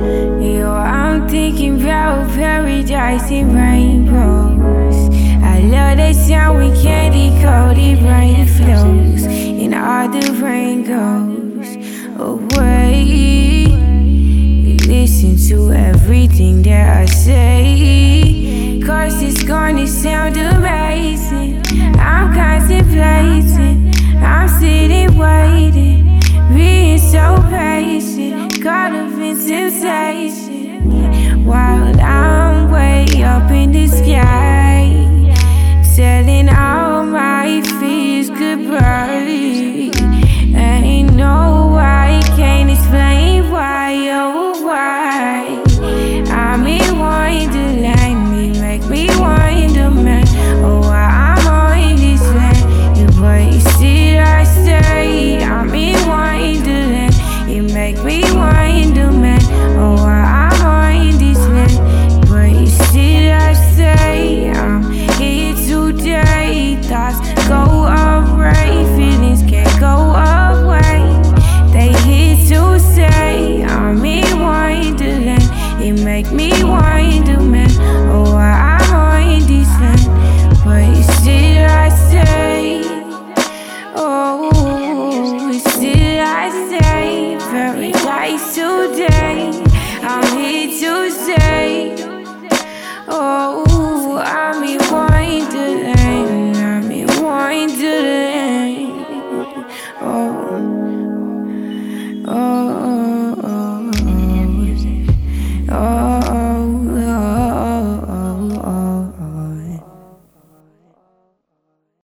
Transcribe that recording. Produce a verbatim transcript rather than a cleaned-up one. You, I'm thinking about paradise and rainbows. I love that sound when candy coated rain flows and all the rain goes away. You listen to everything that I say, 'cause it's gonna sound amazing.